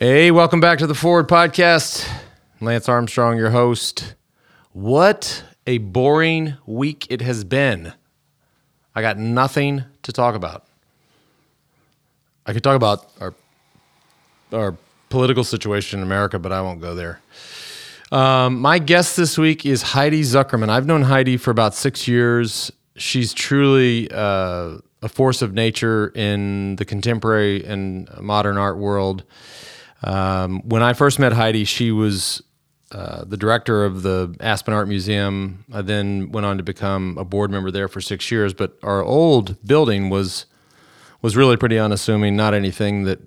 Hey, welcome back to the Forward Podcast. Lance Armstrong, your host. What a boring week it has been. I got nothing to talk about. I could talk about our political situation in America, but I won't go there. My guest this week is Heidi Zuckerman. I've known Heidi for about 6 years. She's truly a force of nature in the contemporary and modern art world. When I first met Heidi, she was the director of the Aspen Art Museum. I then went on to become a board member there for 6 years. But our old building was really pretty unassuming, not anything that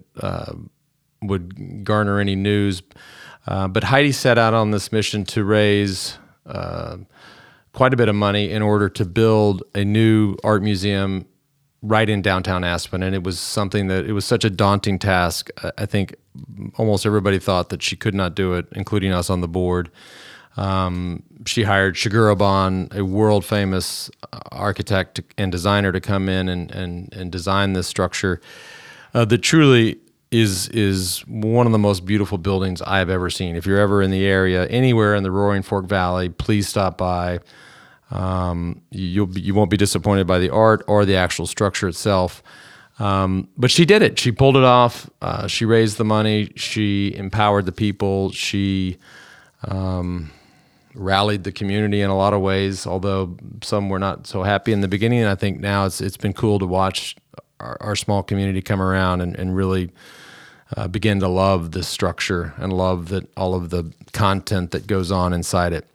would garner any news. But Heidi set out on this mission to raise quite a bit of money in order to build a new art museum right in downtown Aspen. And it was such a daunting task. I think almost everybody thought that she could not do it, including us on the board. She hired Shigeru Ban, a world-famous architect and designer, to come in and design this structure that truly is one of the most beautiful buildings I've ever seen. If you're ever in the area, anywhere in the Roaring Fork Valley, please stop by. You won't be disappointed by the art or the actual structure itself. But she did it. She pulled it off. She raised the money. She empowered the people. She rallied the community in a lot of ways, although some were not so happy in the beginning. And I think now it's been cool to watch our small community come around and really begin to love this structure and love that all of the content that goes on inside it.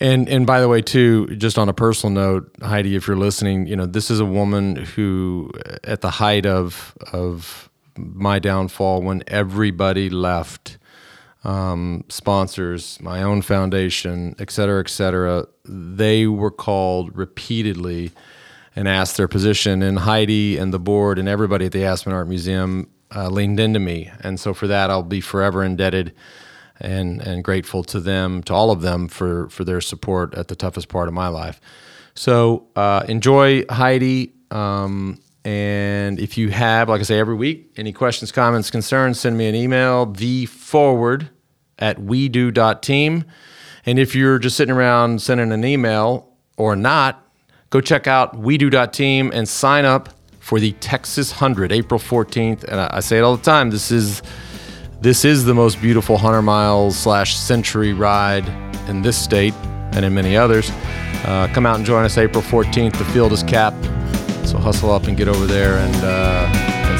And by the way, too, just on a personal note, Heidi, if you're listening, you know, this is a woman who, at the height of my downfall, when everybody left, sponsors, my own foundation, et cetera, they were called repeatedly and asked their position. And Heidi and the board and everybody at the Aspen Art Museum leaned into me. And so for that, I'll be forever indebted and grateful to them, to all of them, for their support at the toughest part of my life. So enjoy Heidi. And if you have, like I say, every week, any questions, comments, concerns, send me an email, theforward@wedo.team. And if you're just sitting around sending an email or not, go check out wedo.team and sign up for the Texas 100, April 14th. And I say it all the time, This is the most beautiful 100 miles /century ride in this state and in many others. Come out and join us April 14th. The field is capped, so hustle up and get over there and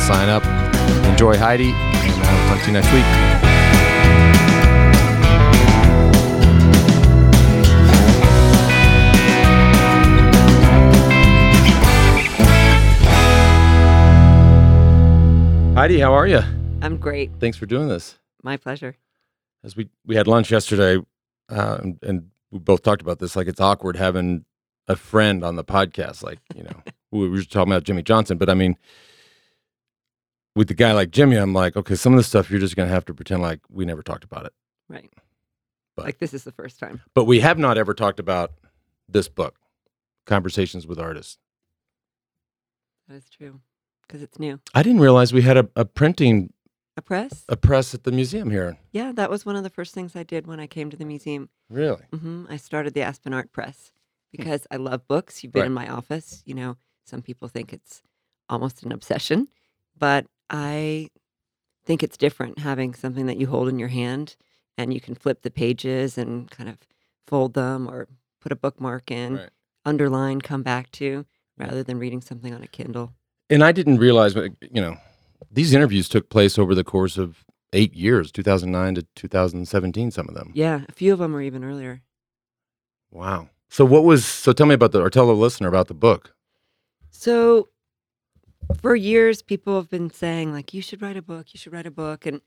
sign up. Enjoy Heidi, and I'll talk to you next week. Heidi, how are you? I'm great. Thanks for doing this. My pleasure. As we had lunch yesterday, and we both talked about this, like it's awkward having a friend on the podcast. Like, you know, we were just talking about Jimmy Johnson, but I mean, with a guy like Jimmy, I'm like, okay, some of this stuff you're just going to have to pretend like we never talked about it. Right. But, like, this is the first time. But we have not ever talked about this book, Conversations with Artists. That is true, because it's new. I didn't realize we had a printing... A press? A press at the museum here. Yeah, that was one of the first things I did when I came to the museum. Really? Mm-hmm. I started the Aspen Art Press because I love books. You've been in my office. You know, some people think it's almost an obsession, but I think it's different having something that you hold in your hand and you can flip the pages and kind of fold them or put a bookmark in, underline, come back to, rather than reading something on a Kindle. And I didn't realize, you know, these interviews took place over the course of 8 years, 2009 to 2017, some of them. Yeah, a few of them were even earlier. Wow. So tell me about tell the listener about the book. So for years, people have been saying, like, you should write a book. And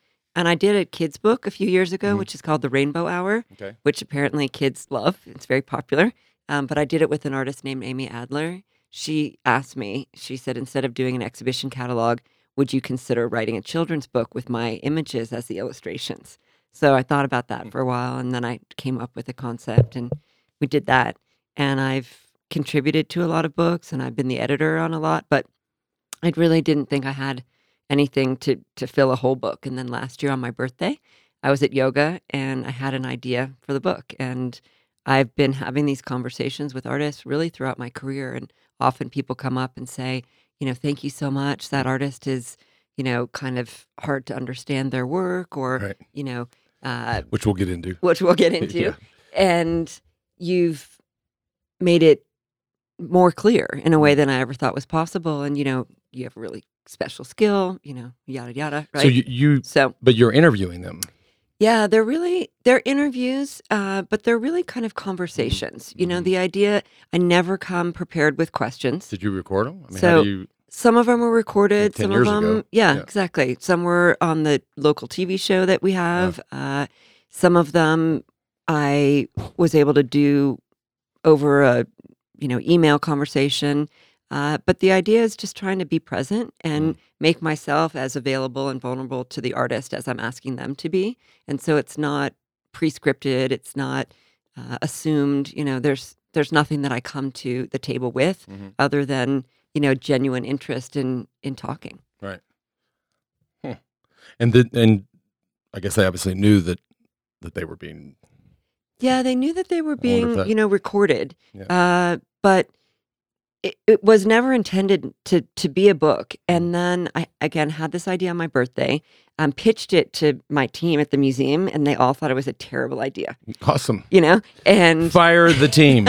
I did a kid's book a few years ago, which is called The Rainbow Hour, which apparently kids love. It's very popular. But I did it with an artist named Amy Adler. She asked me, she said, instead of doing an exhibition catalog, would you consider writing a children's book with my images as the illustrations? So I thought about that for a while, and then I came up with a concept, and we did that. And I've contributed to a lot of books, and I've been the editor on a lot, but I really didn't think I had anything to fill a whole book. And then last year on my birthday, I was at yoga and I had an idea for the book. And I've been having these conversations with artists really throughout my career. And often people come up and say, you know, thank you so much. That artist is, you know, kind of hard to understand their work or, right. you know. Which we'll get into. Yeah. And you've made it more clear in a way than I ever thought was possible. And, you know, you have a really special skill, you know, yada, yada, right? So but you're interviewing them. Yeah, they're interviews, but they're really kind of conversations. You know, the idea, I never come prepared with questions. Did you record them? I mean, some of them were recorded, like some of them, yeah, exactly. Some were on the local TV show that we have. Yeah. Some of them I was able to do over a, you know, email conversation. But the idea is just trying to be present and make myself as available and vulnerable to the artist as I'm asking them to be. And so it's not pre-scripted. It's not assumed. You know, there's nothing that I come to the table with other than, you know, genuine interest in talking. Right. Huh. And I guess they obviously knew that they were being. Yeah, they knew that they were being, you know, recorded. Yeah. But. It was never intended to be a book. And then I, again, had this idea on my birthday, pitched it to my team at the museum, and they all thought it was a terrible idea. Awesome. You know? And fire the team.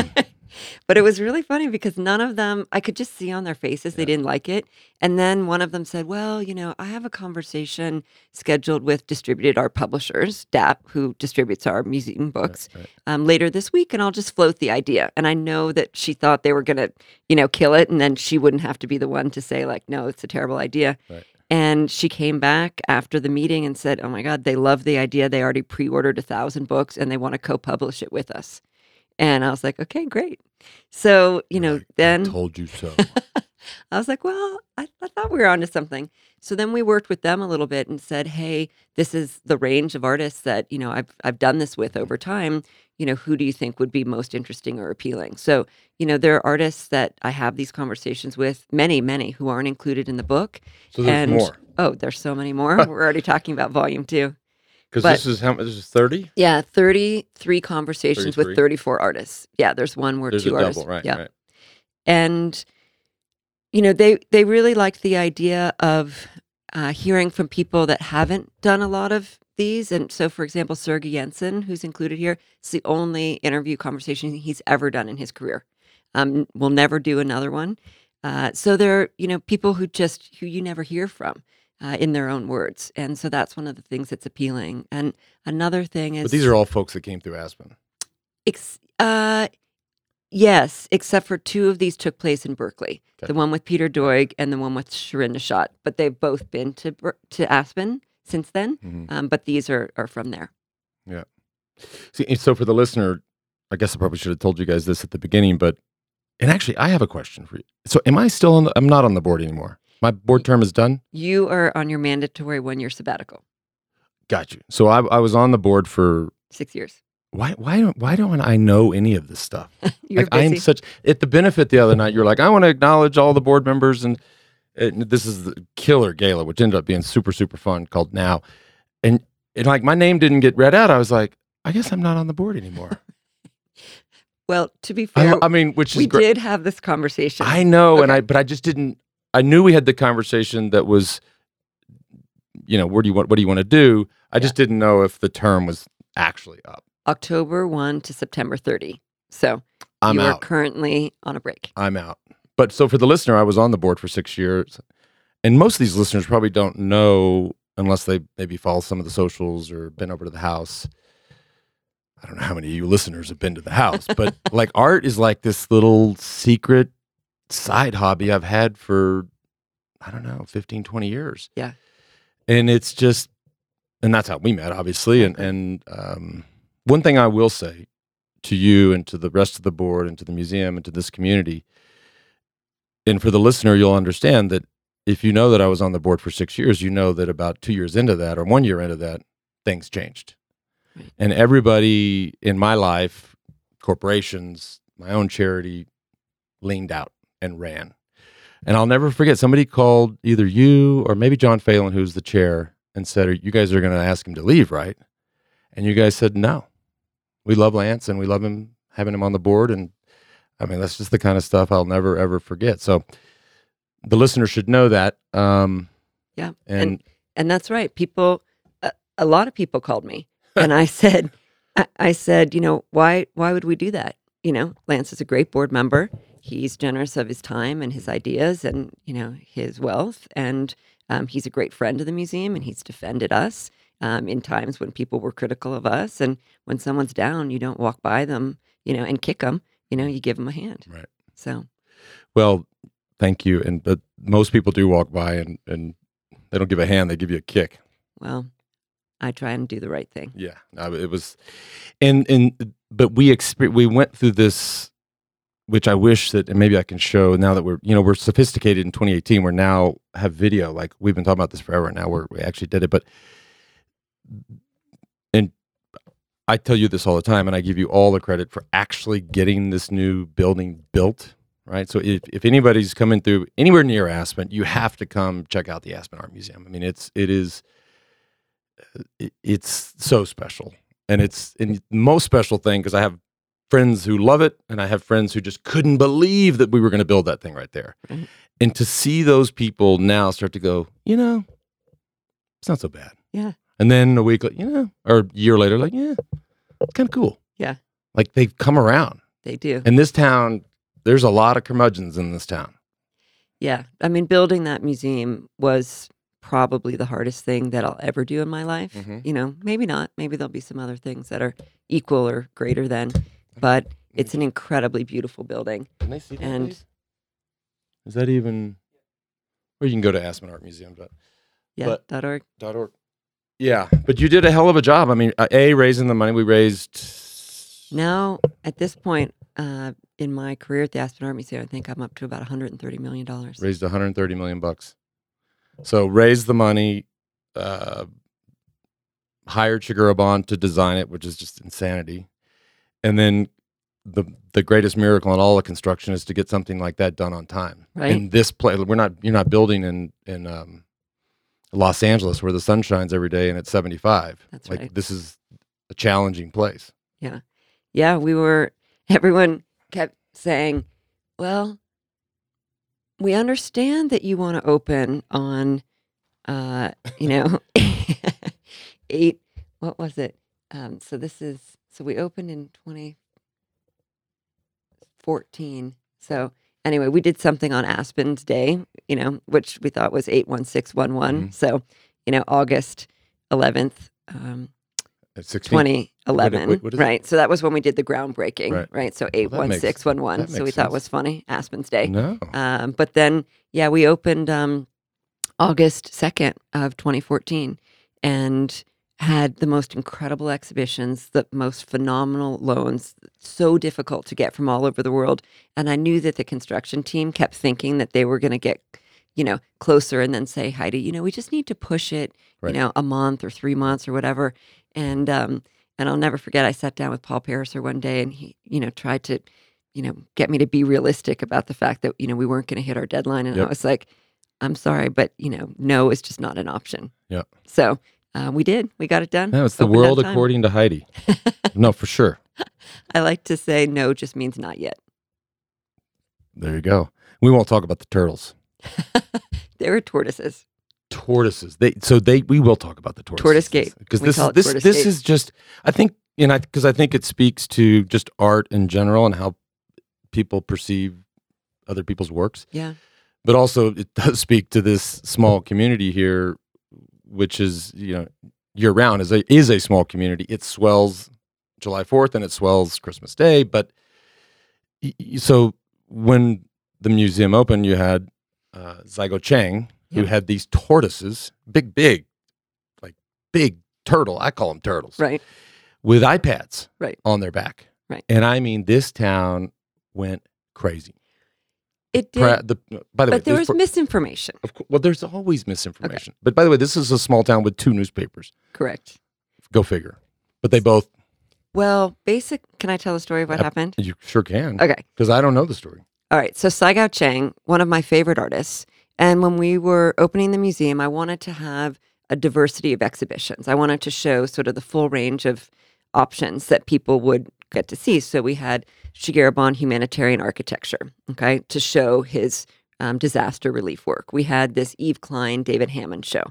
But it was really funny because none of them, I could just see on their faces, they didn't like it. And then one of them said, well, you know, I have a conversation scheduled with Distributed Art Publishers, DAP, who distributes our museum books, later this week, and I'll just float the idea. And I know that she thought they were going to, you know, kill it, and then she wouldn't have to be the one to say, like, no, it's a terrible idea. Right. And she came back after the meeting and said, oh, my God, they love the idea. They already pre-ordered 1,000 books, and they want to co-publish it with us. And I was like, okay, great. So, you know, then. I told you so. I was like, well, I thought we were onto something. So then we worked with them a little bit and said, hey, this is the range of artists that, you know, I've done this with over time. You know, who do you think would be most interesting or appealing? So, you know, there are artists that I have these conversations with, many, many, who aren't included in the book. So there's more. Oh, there's so many more. We're already talking about volume 2. Because this is how much? This is 30? Yeah, 33 conversations 33? With 34 artists. Yeah, there's one where there's two artists. Double, right, yeah. Right. And, you know, they really liked the idea of hearing from people that haven't done a lot of these. And so, for example, Sergei Jensen, who's included here, it's the only interview conversation he's ever done in his career. We'll never do another one. So there are, you know, people who you never hear from. In their own words. And so that's one of the things that's appealing. And another thing is... But these are all folks that came through Aspen. Yes, except for two of these took place in Berkeley. Okay. The one with Peter Doig and the one with Shirenda Schott. But they've both been to Aspen since then. But these are from there. Yeah. See, so for the listener, I guess I probably should have told you guys this at the beginning, but... And actually, I have a question for you. So am I still on I'm not on the board anymore. My board term is done? You are on your mandatory 1-year sabbatical. Got you. So I was on the board for 6 years. Why don't I know any of this stuff? You're like, busy. I'm such at the benefit the other night. You're like, I want to acknowledge all the board members, and this is the killer gala, which ended up being super super fun, called Now, and like my name didn't get read out. I was like, I guess I'm not on the board anymore. Well, to be fair, we did have this conversation. I know, okay. But I just didn't. I knew we had the conversation that was, you know, what do you want to do? I just didn't know if the term was actually up. October 1 to September 30. So you are currently on a break. I'm out. But so for the listener, I was on the board for 6 years. And most of these listeners probably don't know, unless they maybe follow some of the socials or been over to the house. I don't know how many of you listeners have been to the house, but like art is like this little secret side hobby I've had for, I don't know, 15, 20 years. Yeah. And it's just, and that's how we met, obviously. And one thing I will say to you and to the rest of the board and to the museum and to this community, and for the listener, you'll understand that if you know that I was on the board for 6 years, you know that about 2 years into that or 1 year into that, things changed. Right. And everybody in my life, corporations, my own charity, leaned out and ran. And I'll never forget, somebody called either you or maybe John Phelan, who's the chair, and said, you guys are going to ask him to leave, right? And you guys said, no, we love Lance and we love him, having him on the board. And I mean, that's just the kind of stuff I'll never, ever forget. So the listener should know that. Yeah. And that's right. People, a lot of people called me and I said, you know, why would we do that? You know, Lance is a great board member. He's generous of his time and his ideas and, you know, his wealth. And he's a great friend of the museum, and he's defended us in times when people were critical of us. And when someone's down, you don't walk by them, you know, and kick them. You know, you give them a hand. Right. So. Well, thank you. And but most people do walk by and they don't give a hand. They give you a kick. Well, I try and do the right thing. Yeah. No, it was, and but we went through this, which I wish that, and maybe I can show now that we're, you know, we're sophisticated in 2018. We're now have video, like we've been talking about this forever, and now we actually did it. But, and I tell you this all the time, and I give you all the credit for actually getting this new building built, right? So if anybody's coming through anywhere near Aspen, you have to come check out the Aspen Art Museum. I mean, it's so special, and it's the most special thing because I have friends who love it, and I have friends who just couldn't believe that we were going to build that thing right there. Mm-hmm. And to see those people now start to go, you know, it's not so bad. Yeah. And then a week, you know, or a year later, like, yeah, it's kind of cool. Yeah. Like they've come around. They do. And this town, there's a lot of curmudgeons in this town. Yeah. I mean, building that museum was probably the hardest thing that I'll ever do in my life. Mm-hmm. You know, maybe not. Maybe there'll be some other things that are equal or greater than. But it's an incredibly beautiful building. Can I see that, and place? Is that even? Or you can go to Aspen Art Museum, but yeah, .org. Yeah, but you did a hell of a job. I mean, raising the money we raised. Now, at this point in my career at the Aspen Art Museum, I think I'm up to about $130 million. Raised $130 million. So raised the money. Hired Shigeru Ban to design it, which is just insanity. And then the greatest miracle in all of construction is to get something like that done on time. Right. In this place, you're not building in Los Angeles where the sun shines every day and it's 75. That's like, right. This is a challenging place. Yeah. Yeah. Everyone kept saying, well, we understand that you want to open on, you know, what was it? So we opened in 2014. So anyway, we did something on Aspen's Day, you know, which we thought was 81611. Mm-hmm. So, you know, August 11th, 2011. Wait, right. It? So that was when we did the groundbreaking, right? So 81611. So we thought was funny, Aspen's Day. No. But then, yeah, we opened August 2nd of 2014. And had the most incredible exhibitions, the most phenomenal loans, so difficult to get from all over the world. And I knew that the construction team kept thinking that they were going to get, you know, closer and then say, Heidi, you know, we just need to push it, right, you know, a month or 3 months or whatever. And I'll never forget, I sat down with Paul Pariser one day and he, you know, tried to, you know, get me to be realistic about the fact that, you know, we weren't going to hit our deadline. And yep. I was like, I'm sorry, but, you know, no is just not an option. Yeah. So we did. We got it done. No, it's the world according to Heidi. No, for sure. I like to say no just means not yet. There you go. We won't talk about the turtles. They were tortoises. Tortoises. We will talk about the tortoises. Tortoise gate. Because this is just, I think, and because I think it speaks to just art in general and how people perceive other people's works. Yeah. But also it does speak to this small community here, which is, you know, year round is a small community. It swells July 4th and it swells Christmas Day. But so when the museum opened, you had Zaigo Cheng, who had these tortoises, big turtle. I call them turtles, right? With iPads on their back, right? And I mean, this town went crazy. It did. By the way, there was misinformation. Of course, well, there's always misinformation. Okay. But by the way, this is a small town with two newspapers. Correct. Go figure. But they both. Well, can I tell the story of what happened? You sure can. Okay. Because I don't know the story. All right, so Zaigo Cheng, one of my favorite artists, and when we were opening the museum, I wanted to have a diversity of exhibitions. I wanted to show sort of the full range of options that people would get to see. So we had Shigeru Ban humanitarian architecture, okay, to show his disaster relief work. We had this Eve Klein, David Hammons show.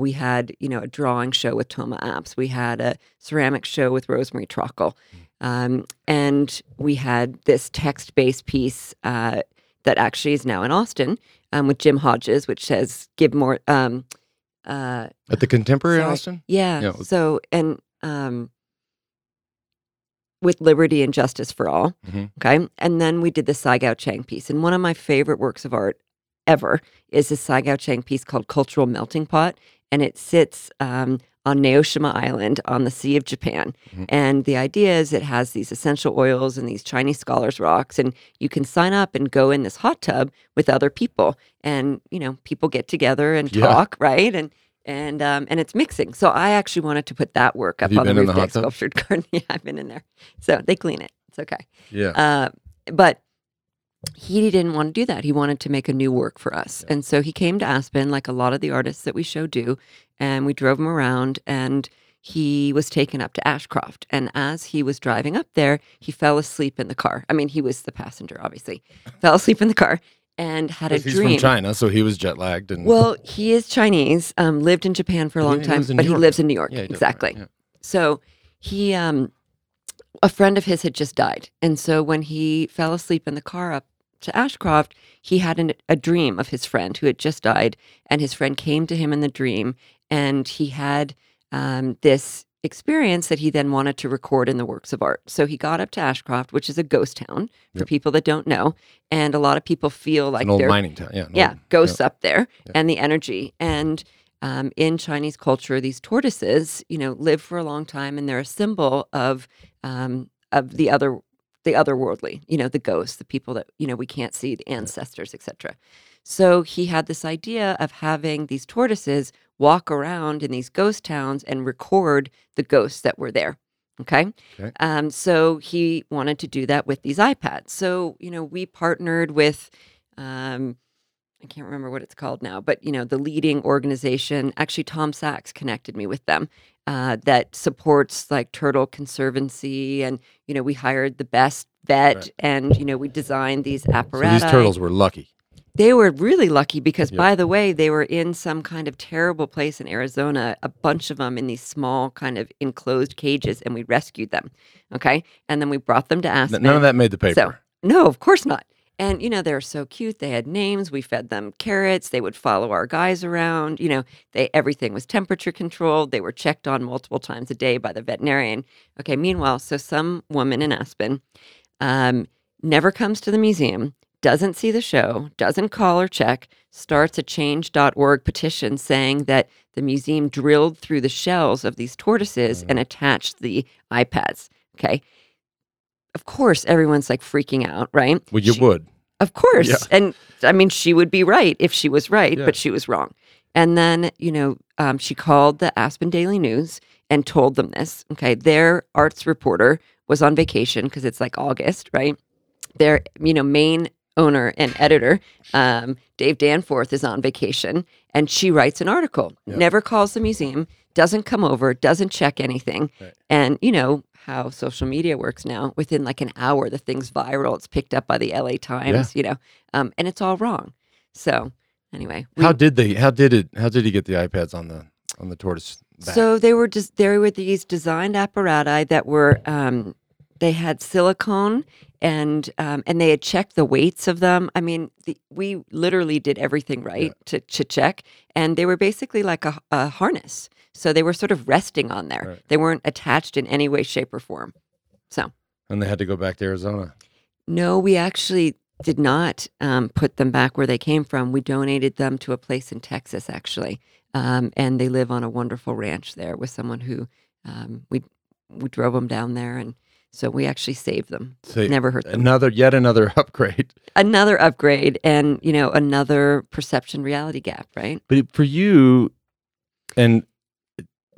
We had, you know, a drawing show with Toma Apps. We had a ceramic show with Rosemary Trockle. And we had this text-based piece that actually is now in Austin with Jim Hodges, which says, give more... at the Contemporary in Austin? Yeah. So, and... with Liberty and Justice for All, okay? And then we did the Zaigo Cheng piece. And one of my favorite works of art ever is the Zaigo Cheng piece called Cultural Melting Pot, and it sits on Naoshima Island on the Sea of Japan. And the idea is it has these essential oils and these Chinese scholars rocks, and you can sign up and go in this hot tub with other people. And, you know, people get together and talk, right? And it's mixing. So I actually wanted to put that work up on the roof deck sculptured garden. Yeah, I've been in there. So they clean it. It's okay. Yeah. But he didn't want to do that. He wanted to make a new work for us. And so he came to Aspen, like a lot of the artists that we show do, and we drove him around, and he was taken up to Ashcroft. And as he was driving up there, he fell asleep in the car. I mean, he was the passenger, obviously. Fell asleep in the car. And had a dream. He's from China, so he was jet lagged. And well, he is Chinese. Lived in Japan for a long time, but he lives in New York. Yeah, exactly. Yeah. So he, a friend of his had just died, and so when he fell asleep in the car up to Ashcroft, he had a dream of his friend who had just died, and his friend came to him in the dream, and he had this experience that he then wanted to record in the works of art. So he got up to Ashcroft, which is a ghost town for people that don't know. And a lot of people feel like they're mining town. Ghosts up there and the energy. And in Chinese culture, these tortoises, you know, live for a long time, and they're a symbol of the otherworldly, you know, the ghosts, the people that, you know, we can't see, the ancestors, etc. So he had this idea of having these tortoises walk around in these ghost towns and record the ghosts that were there, okay? So he wanted to do that with these iPads. So, you know, we partnered with, I can't remember what it's called now, but, you know, the leading organization, actually Tom Sachs connected me with them, that supports like Turtle Conservancy, and, you know, we hired the best vet and, you know, we designed these apparatus. So these turtles were lucky. They were really lucky because, by the way, they were in some kind of terrible place in Arizona, a bunch of them in these small kind of enclosed cages, and we rescued them, okay? And then we brought them to Aspen. None of that made the paper. So, no, of course not. And, you know, they were so cute. They had names. We fed them carrots. They would follow our guys around. You know, everything was temperature controlled. They were checked on multiple times a day by the veterinarian. Okay, meanwhile, so some woman in Aspen never comes to the museum, doesn't see the show, doesn't call or check, starts a change.org petition saying that the museum drilled through the shells of these tortoises and attached the iPads, okay? Of course, everyone's like freaking out, right? Well, you would. Of course. Yeah. And I mean, she would be right if she was right, but she was wrong. And then, you know, she called the Aspen Daily News and told them this, okay? Their arts reporter was on vacation because it's like August, right? Their, you know, main owner and editor, Dave Danforth, is on vacation, and she writes an article, never calls the museum, doesn't come over, doesn't check anything. Right. And you know how social media works now. Within like an hour, the thing's viral. It's picked up by the LA Times, you know, and it's all wrong. So anyway. How did he get the iPads on the tortoise back? So there were these designed apparati that were, they had silicone, and they had checked the weights of them. I mean, we literally did everything right to check. And they were basically like a harness. So they were sort of resting on there. Right. They weren't attached in any way, shape, or form. So. And they had to go back to Arizona. No, we actually did not put them back where they came from. We donated them to a place in Texas, actually. And they live on a wonderful ranch there with someone who we drove them down there, and so we actually saved them. So never hurt them. Yet another upgrade. Another upgrade, and, you know, another perception reality gap, right? But for you, and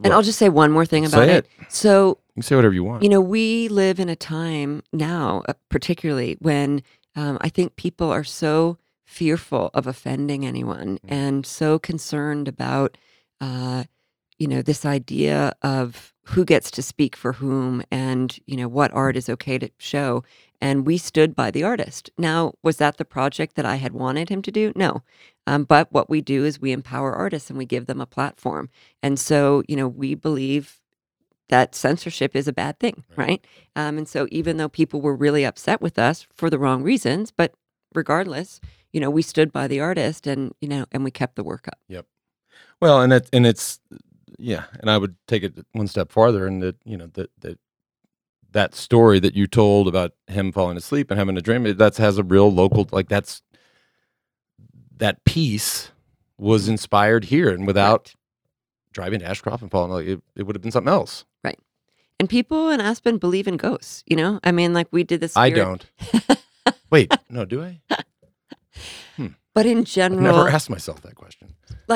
I'll just say one more thing about it. So you can say whatever you want. You know, we live in a time now, particularly when I think people are so fearful of offending anyone and so concerned about, this idea of who gets to speak for whom and, what art is okay to show. And we stood by the artist. Now, was that the project that I had wanted him to do? No. But what we do is we empower artists and we give them a platform. And so, we believe that censorship is a bad thing, right? And so even though people were really upset with us for the wrong reasons, but regardless, we stood by the artist and, and we kept the work up. Yep. Well, and I would take it one step farther and that, that story that you told about him falling asleep and having a dream, that has a real local, that piece was inspired here, and without driving to Ashcroft and falling, it would have been something else. Right. And people in Aspen believe in ghosts, we did this. I don't. Wait, no, do I? But in general, I've never asked myself that question.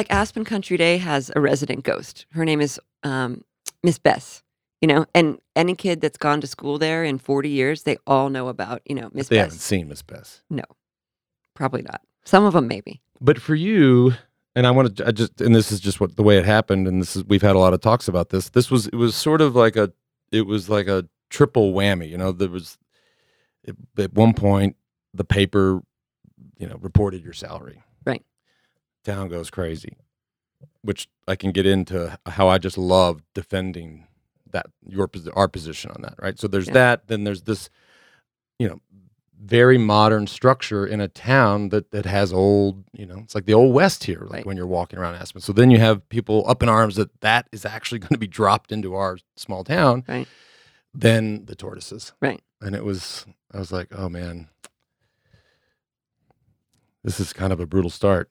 Aspen Country Day has a resident ghost. Her name is Miss Bess. And any kid that's gone to school there in 40 years, they all know about Miss Bess. They haven't seen Miss Bess. No, probably not. Some of them maybe. But for you, and this is just the way it happened. And we've had a lot of talks about this. It was like a triple whammy. There was at one point the paper, reported your salary. Right. Town goes crazy, which I can get into how I just love defending that our position on that. Right. So there's that. Then there's this, very modern structure in a town that has old, it's like the old West here, when you're walking around Aspen. So then you have people up in arms that is actually going to be dropped into our small town. Right. Then the tortoises. Right. And I was like, oh man, this is kind of a brutal start.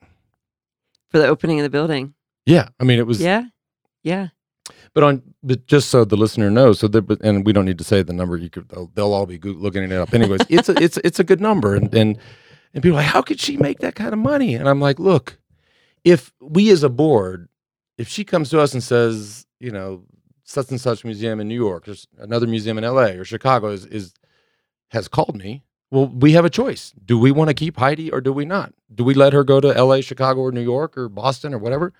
For the opening of the building. Yeah. I mean, it was. Yeah. Yeah. But just so the listener knows, and we don't need to say the number. They'll all be looking it up anyways. It's a good number, and people are like, how could she make that kind of money? And I'm like, look, if we as a board, if she comes to us and says, such and such museum in New York, there's another museum in L.A. or Chicago has called me. Well, we have a choice. Do we want to keep Heidi or do we not? Do we let her go to L.A., Chicago, or New York, or Boston, or whatever?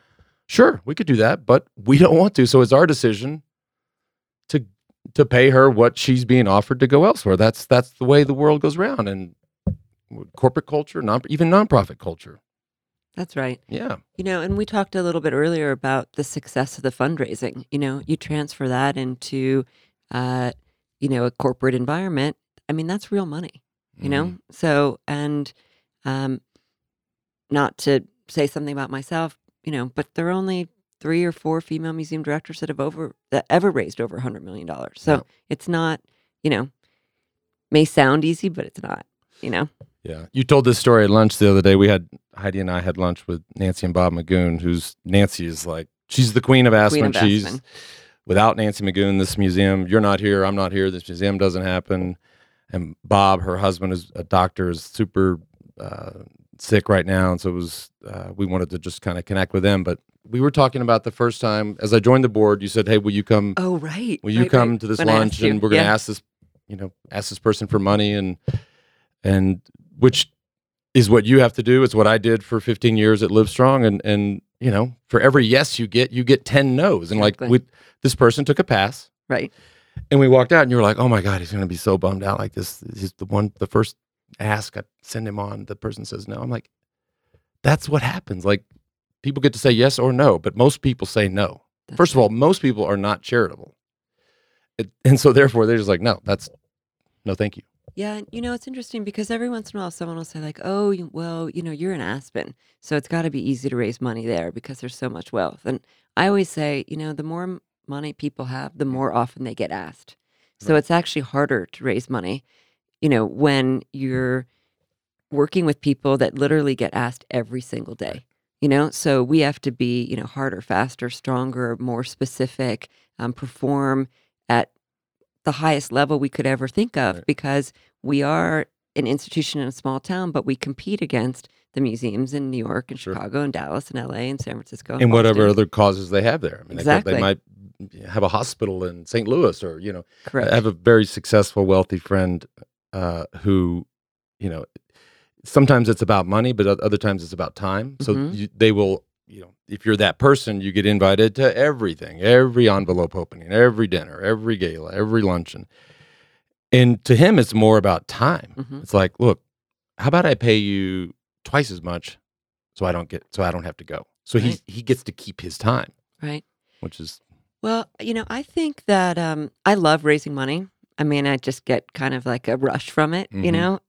Sure, we could do that, but we don't want to. So it's our decision to pay her what she's being offered to go elsewhere. That's the way the world goes around, and corporate culture, even nonprofit culture. That's right. Yeah. And we talked a little bit earlier about the success of the fundraising. You transfer that into, a corporate environment. I mean, that's real money. So, and not to say something about myself, but there are only 3 or 4 female museum directors that ever raised over $100 million. So it's not, may sound easy, but it's not, Yeah. You told this story at lunch the other day. Heidi and I had lunch with Nancy and Bob Magoon, Nancy is she's the queen of Aspen. Without Nancy Magoon, this museum, you're not here, I'm not here, this museum doesn't happen. And Bob, her husband, is a doctor, is super sick right now. And so it was, we wanted to just kind of connect with them. But we were talking about the first time, as I joined the board, you said, hey, will you come? Oh, right. Will you come to this lunch? And we're going to ask this person for money. And which is what you have to do. It's what I did for 15 years at Livestrong. And for every yes you get 10 no's. And this person took a pass. Right. And we walked out, and you were like, "Oh my God, he's going to be so bummed out. Like this, he's the first ask I send him on. The person says no." I'm like, "That's what happens. People get to say yes or no, but most people say no. First of all, most people are not charitable, and so therefore they're just like, no, that's no, thank you." Yeah, and it's interesting because every once in a while someone will say "Oh, well, you're in Aspen, so it's got to be easy to raise money there because there's so much wealth." And I always say, the more money people have, the more often they get asked. So it's actually harder to raise money, when you're working with people that literally get asked every single day, So we have to be, harder, faster, stronger, more specific, perform at the highest level we could ever think of because we are an institution in a small town, but we compete against the museums in New York and Chicago and Dallas and LA and San Francisco. And whatever other causes they have there. I mean, they might have a hospital in St. Louis or, I have a very successful, wealthy friend who you know, sometimes it's about money, but other times it's about time. So they will, you know, if you're that person, you get invited to everything, every envelope opening, every dinner, every gala, every luncheon. And to him, it's more about time. It's like, look, how about I pay you twice as much so I don't have to go. So he gets to keep his time. Right. Which is. Well, you know, I think that I love raising money. I mean, I just get kind of like a rush from it, you know,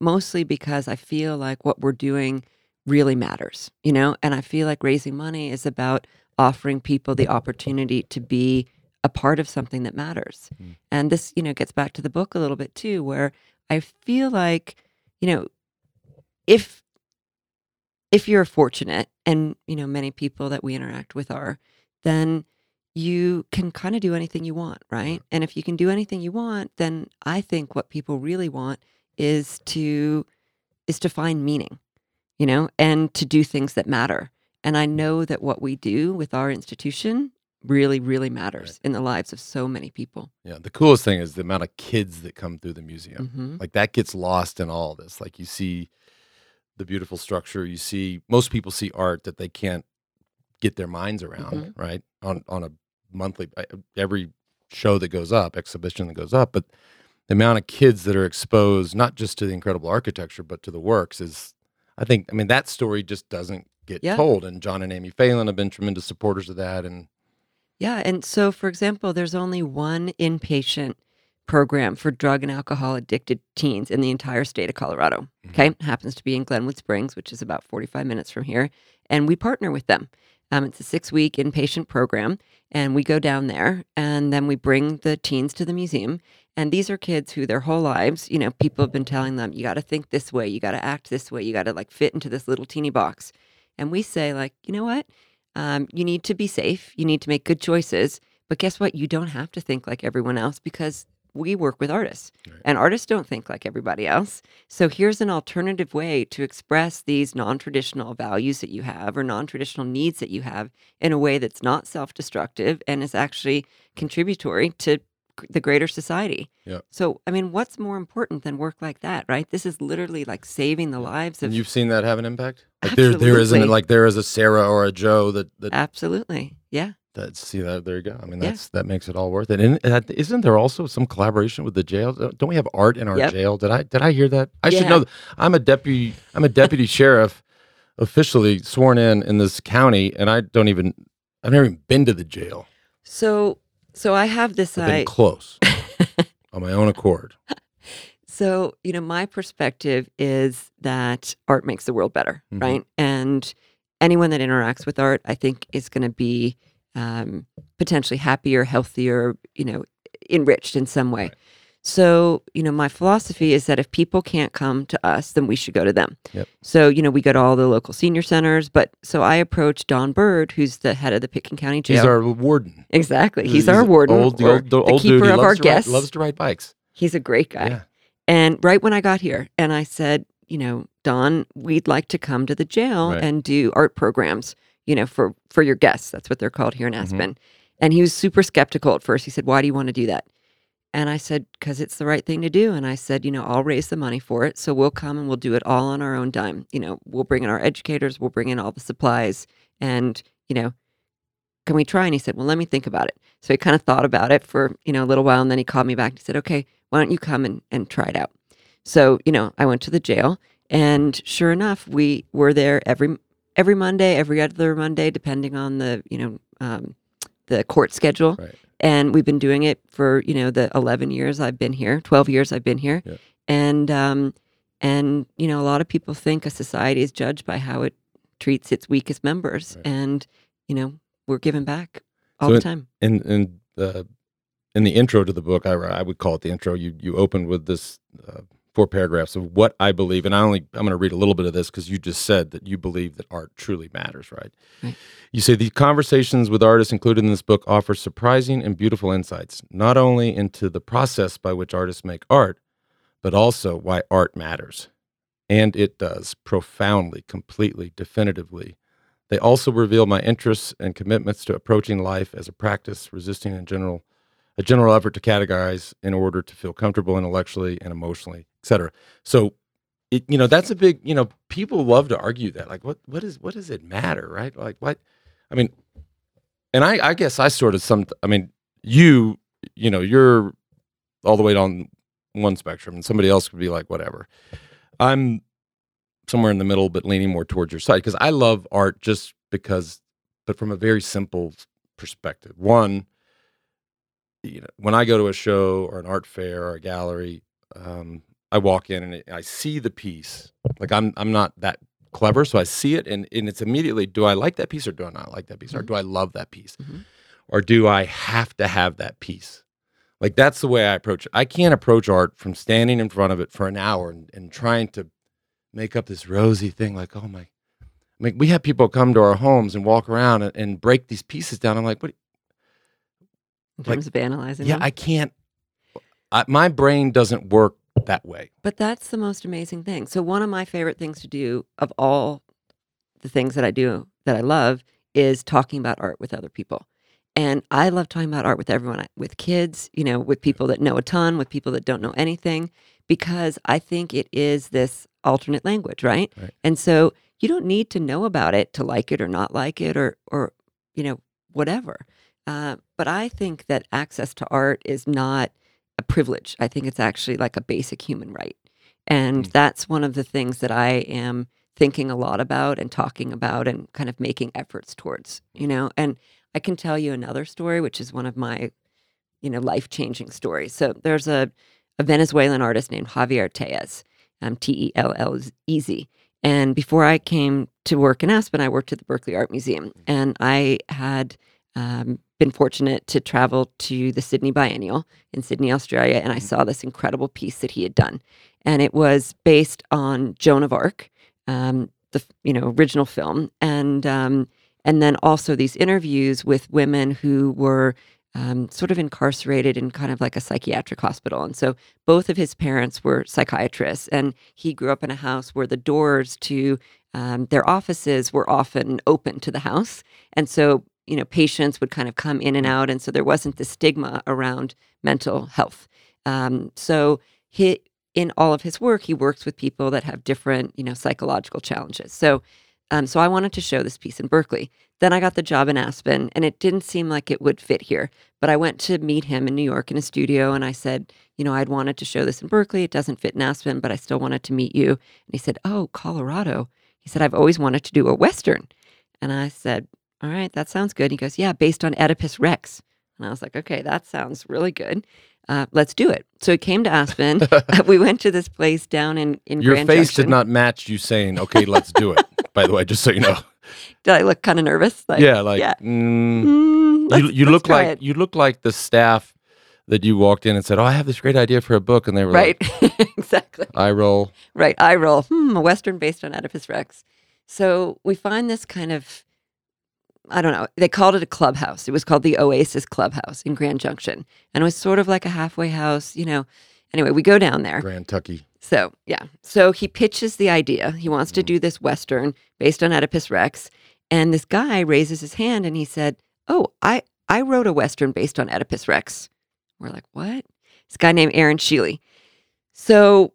mostly because I feel like what we're doing really matters, you know, and I feel like raising money is about offering people the opportunity to be a part of something that matters. And this, you know, gets back to the book a little bit too, where I feel like, you know, if you're fortunate, and, you know, many people that we interact with are, then you can kind of do anything you want, right? And if you can do anything you want, then I think what people really want is to find meaning, you know, and to do things that matter. And I know that what we do with our institution really, really matters in the lives of so many people. Yeah, the coolest thing is the amount of kids that come through the museum. Like, that gets lost in all this. Like, you see the beautiful structure, you see, most people see art that they can't get their minds around, right? On a monthly, every show that goes up, exhibition that goes up, but the amount of kids that are exposed, not just to the incredible architecture, but to the works is, I think, I mean, that story just doesn't get told. And John and Amy Phelan have been tremendous supporters of that. And yeah. And so, for example, there's only one inpatient program for drug and alcohol addicted teens in the entire state of Colorado. Okay. It happens to be in Glenwood Springs, which is about 45 minutes from here. And we partner with them. It's a 6-week inpatient program, and we go down there, and then we bring the teens to the museum. And these are kids who their whole lives, you know, people have been telling them, you got to think this way, you got to act this way, you got to like fit into this little teeny box. And we say, like, you know what? You need to be safe. You need to make good choices. But guess what? You don't have to think like everyone else, because we work with artists, and artists don't think like everybody else. So here's an alternative way to express these non-traditional values that you have, or non-traditional needs that you have, in a way that's not self-destructive and is actually contributory to the greater society. So, I mean, what's more important than work like that, right? This is literally like saving the lives of... And you've seen that have an impact? Like, there isn't, like, there is a Sarah or a Joe that... Absolutely, yeah. See that? There you go. I mean, that makes it all worth it. And isn't there also some collaboration with the jail? Don't we have art in our jail? Did I hear that? I should know. I'm a deputy sheriff, officially sworn in this county, and I've never even been to the jail. So I have this. I've been close on my own accord. So, you know, my perspective is that art makes the world better, right? And anyone that interacts with art, I think, is going to be potentially happier, healthier, you know, enriched in some way. Right. So, you know, my philosophy is that if people can't come to us, then we should go to them. Yep. So, you know, we go to all the local senior centers, but so I approached Don Bird, who's the head of the Pitkin County Jail. He's our warden. Exactly. He's our warden, the keeper of our guests. Loves to ride bikes. He's a great guy. Yeah. And right when I got here, and I said, you know, Don, we'd like to come to the jail and do art programs, you know, for your guests. That's what they're called here in Aspen. And he was super skeptical at first. He said, why do you want to do that? And I said, because it's the right thing to do. And I said, you know, I'll raise the money for it. So we'll come and we'll do it all on our own dime. You know, we'll bring in our educators, we'll bring in all the supplies. And, you know, can we try? And he said, well, let me think about it. So he kind of thought about it for, you know, a little while. And then he called me back and he said, okay, why don't you come and try it out? So, you know, I went to the jail, and sure enough, we were there every Monday, every other Monday, depending on the, you know, the court schedule. Right. And we've been doing it for, you know, the 12 years I've been here. Yeah. And, you know, a lot of people think a society is judged by how it treats its weakest members. Right. And, you know, we're giving back all the time. In the intro to the book, I would call it the intro, you opened with this 4 paragraphs of what I believe, and I'm going to read a little bit of this because you just said that you believe that art truly matters, right? Right. You say, the conversations with artists included in this book offer surprising and beautiful insights, not only into the process by which artists make art, but also why art matters. And it does, profoundly, completely, definitively. They also reveal my interests and commitments to approaching life as a practice, resisting a general effort to categorize in order to feel comfortable intellectually and emotionally, etc. So it, you know, that's a big, you know, people love to argue that, like, what does it matter, right? Like, what, I mean, and I guess I sort of I mean, you know, you're all the way down one spectrum, and somebody else could be like, whatever. I'm somewhere in the middle, but leaning more towards your side, because I love art just because, but from a very simple perspective. One, you know, when I go to a show or an art fair or a gallery, I walk in and I see the piece. Like, I'm not that clever, so I see it, and it's immediately, do I like that piece or do I not like that piece? Mm-hmm. Or do I love that piece? Mm-hmm. Or do I have to have that piece? Like, that's the way I approach it. I can't approach art from standing in front of it for an hour and trying to make up this rosy thing, like, oh my, I mean, we have people come to our homes and walk around and break these pieces down. I'm like, what? In terms of analyzing them? I can't, my brain doesn't work that way. But that's the most amazing thing. So one of my favorite things to do of all the things that I do that I love is talking about art with other people. And I love talking about art with everyone, with kids, you know, with people that know a ton, with people that don't know anything, because I think it is this alternate language, right? And so you don't need to know about it to like it or not like it or you know, whatever. But I think that access to art is not a privilege. I think it's actually like a basic human right. And that's one of the things that I am thinking a lot about and talking about and kind of making efforts towards, you know, and I can tell you another story, which is one of my, you know, life-changing stories. So there's a Venezuelan artist named Javier Tellez, T-E-L-L-E-Z. And before I came to work in Aspen, I worked at the Berkeley Art Museum. And I had been fortunate to travel to the Sydney Biennial in Sydney, Australia, and I saw this incredible piece that he had done. And it was based on Joan of Arc, the, you know, original film. And then also these interviews with women who were sort of incarcerated in kind of like a psychiatric hospital. And so both of his parents were psychiatrists, and he grew up in a house where the doors to their offices were often open to the house. And so, you know, patients would kind of come in and out, and so there wasn't the stigma around mental health. So in all of his work, he works with people that have different, you know, psychological challenges. So I wanted to show this piece in Berkeley. Then I got the job in Aspen, and it didn't seem like it would fit here. But I went to meet him in New York in a studio, and I said, you know, I'd wanted to show this in Berkeley. It doesn't fit in Aspen, but I still wanted to meet you. And he said, oh, Colorado. He said, I've always wanted to do a Western. And I said, all right, that sounds good. And he goes, yeah, based on Oedipus Rex. And I was like, okay, that sounds really good. Let's do it. So it came to Aspen. We went to this place down in Grand Junction. Your face did not match you saying, okay, let's do it, by the way, just so you know. Did I look kind of nervous? Yeah. You look like the staff that you walked in and said, oh, I have this great idea for a book. And they were like, exactly. Eye roll. Right, eye roll. A Western based on Oedipus Rex. So we find this kind of, I don't know, they called it a clubhouse. It was called the Oasis Clubhouse in Grand Junction. And it was sort of like a halfway house, you know. Anyway, we go down there. Grand Tucky. So, yeah. So he pitches the idea. He wants to do this Western based on Oedipus Rex. And this guy raises his hand and he said, oh, I wrote a Western based on Oedipus Rex. We're like, what? This guy named Aaron Sheely. So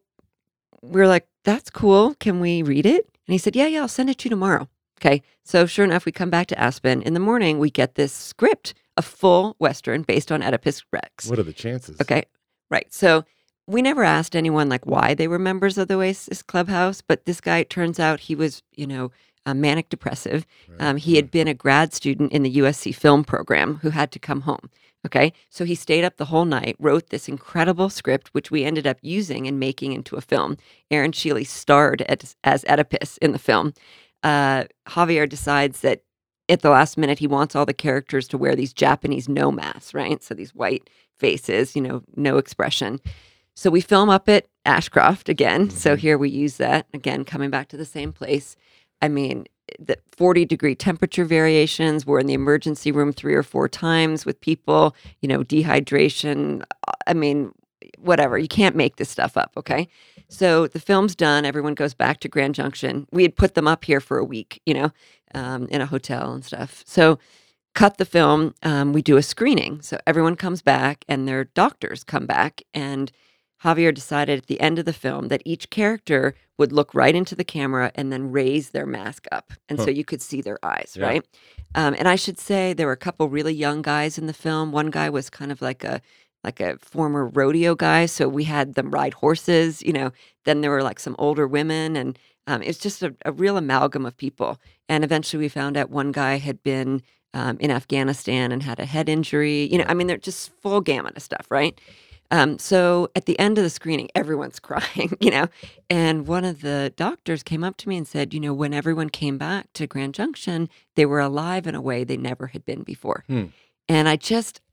we're like, that's cool. Can we read it? And he said, yeah, I'll send it to you tomorrow. Okay, so sure enough, we come back to Aspen. In the morning, we get this script, a full Western based on Oedipus Rex. What are the chances? Okay, right. So we never asked anyone like why they were members of the Oasis Clubhouse, but this guy, it turns out he was, you know, manic depressive. Right. He had been a grad student in the USC film program who had to come home. Okay, so he stayed up the whole night, wrote this incredible script, which we ended up using and making into a film. Aaron Sheely starred as Oedipus in the film. Javier decides that at the last minute he wants all the characters to wear these Japanese no masks, right? So these white faces, you know, no expression. So we film up at Ashcroft again. Mm-hmm. So here we use that again, coming back to the same place. I mean, the 40-degree temperature variations. We're in the emergency room 3 or 4 times with people, you know, dehydration. I mean, whatever. You can't make this stuff up, okay? So the film's done. Everyone goes back to Grand Junction. We had put them up here for a week, you know, in a hotel and stuff. So cut the film. We do a screening. So everyone comes back and their doctors come back. And Javier decided at the end of the film that each character would look right into the camera and then raise their mask up. And so you could see their eyes, right? And I should say there were a couple really young guys in the film. One guy was kind of like a former rodeo guy. So we had them ride horses, you know. Then there were like some older women. And it's just a real amalgam of people. And eventually we found out one guy had been in Afghanistan and had a head injury. You know, I mean, they're just full gamut of stuff, right? So at the end of the screening, everyone's crying, you know, and one of the doctors came up to me and said, you know, when everyone came back to Grand Junction, they were alive in a way they never had been before. And I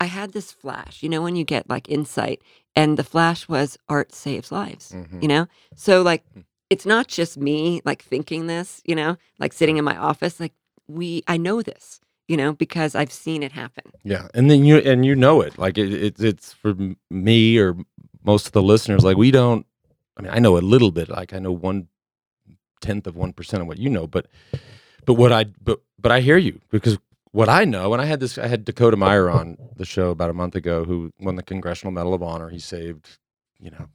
had this flash, you know, when you get like insight, and the flash was art saves lives, you know? So like, it's not just me like thinking this, you know, like sitting in my office, like I know this, you know, because I've seen it happen. Yeah. And then you know it, like it's for me or most of the listeners, like I know a little bit, like I know 0.1% of what you know, but I hear you because what I know, and I had Dakota Meyer on the show about a month ago, who won the Congressional Medal of Honor. He saved, you know,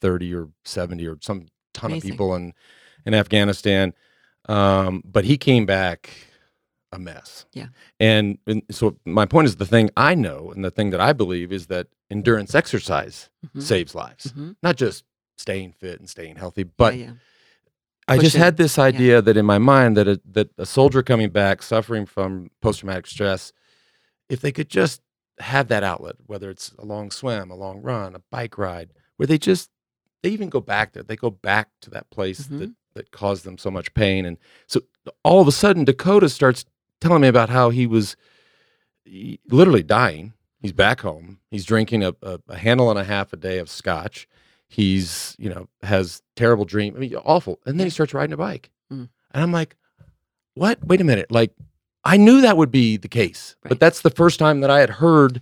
30 or 70 or some ton of people in Afghanistan. But he came back a mess. Yeah. And so my point is, the thing I know and the thing that I believe is that endurance exercise saves lives, not just staying fit and staying healthy, but I just had this idea that in my mind that a soldier coming back suffering from post-traumatic stress, if they could just have that outlet, whether it's a long swim, a long run, a bike ride, where they even go back there, they go back to that place that caused them so much pain. And so all of a sudden Dakota starts telling me about how he was literally dying. He's back home. He's drinking a handle and a half a day of scotch. He's, you know, has terrible dream. I mean, awful. And then he starts riding a bike. And I'm like, what? Wait a minute. Like, I knew that would be the case, but that's the first time that I had heard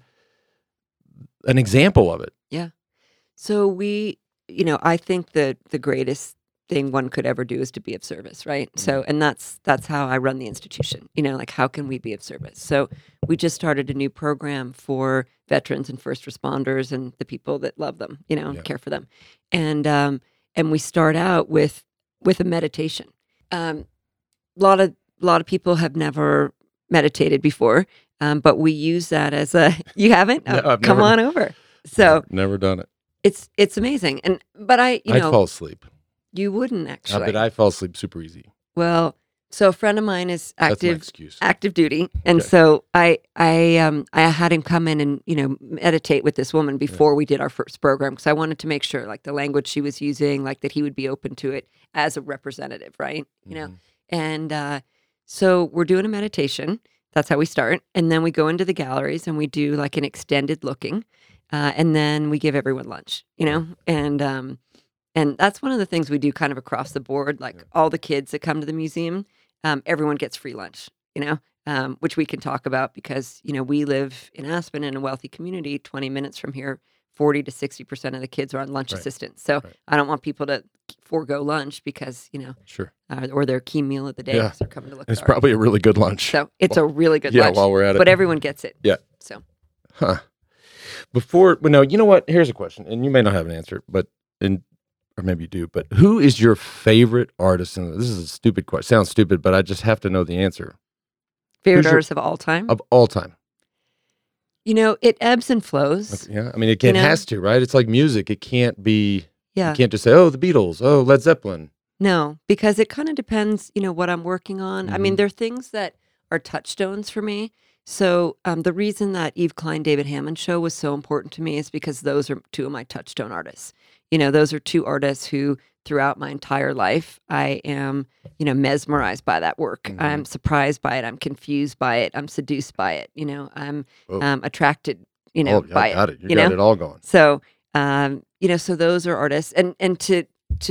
an example of it. Yeah. So I think that the greatest thing one could ever do is to be of service, right? So, and that's how I run the institution, you know, like how can we be of service? So we just started a new program for veterans and first responders and the people that love them, you know, and care for them. And we start out with a meditation. A lot of people have never meditated before, but we use that as you haven't? Oh, no, come on over. So I've never done it. It's amazing. But I fall asleep. You wouldn't actually. Not that I fall asleep super easy. Well, so a friend of mine is active duty, and so I had him come in and, you know, meditate with this woman before we did our first program, because I wanted to make sure like the language she was using, like that he would be open to it as a representative, right? You know, and so we're doing a meditation. That's how we start, and then we go into the galleries and we do like an extended looking, and then we give everyone lunch, you know, And that's one of the things we do kind of across the board. Like all the kids that come to the museum, everyone gets free lunch, you know, which we can talk about because, you know, we live in Aspen in a wealthy community, 20 minutes from here, 40 to 60% of the kids are on lunch assistance. So I don't want people to forego lunch because, you know, or their key meal of the day because they're coming to look at It's probably a really good lunch. So it's a really good lunch. Yeah, while we're at it. But everyone gets it. Yeah. So. Huh. You know what? Here's a question, and you may not have an answer, or maybe you do, but who is your favorite artist? And this is a stupid question. Sounds stupid, but I just have to know the answer. Favorite artist of all time? Of all time. You know, it ebbs and flows. Yeah, I mean, it has to, right? It's like music. It can't be, you can't just say, oh, the Beatles, oh, Led Zeppelin. No, because it kind of depends, you know, what I'm working on. I mean, there are things that are touchstones for me. So the reason that Eve Klein, David Hammons show was so important to me is because those are two of my touchstone artists. You know, those are two artists who throughout my entire life, I am, you know, mesmerized by that work. I'm surprised by it. I'm confused by it. I'm seduced by it. You know, I'm attracted, you know, by it. You got it all going. So, you know, so those are artists. And to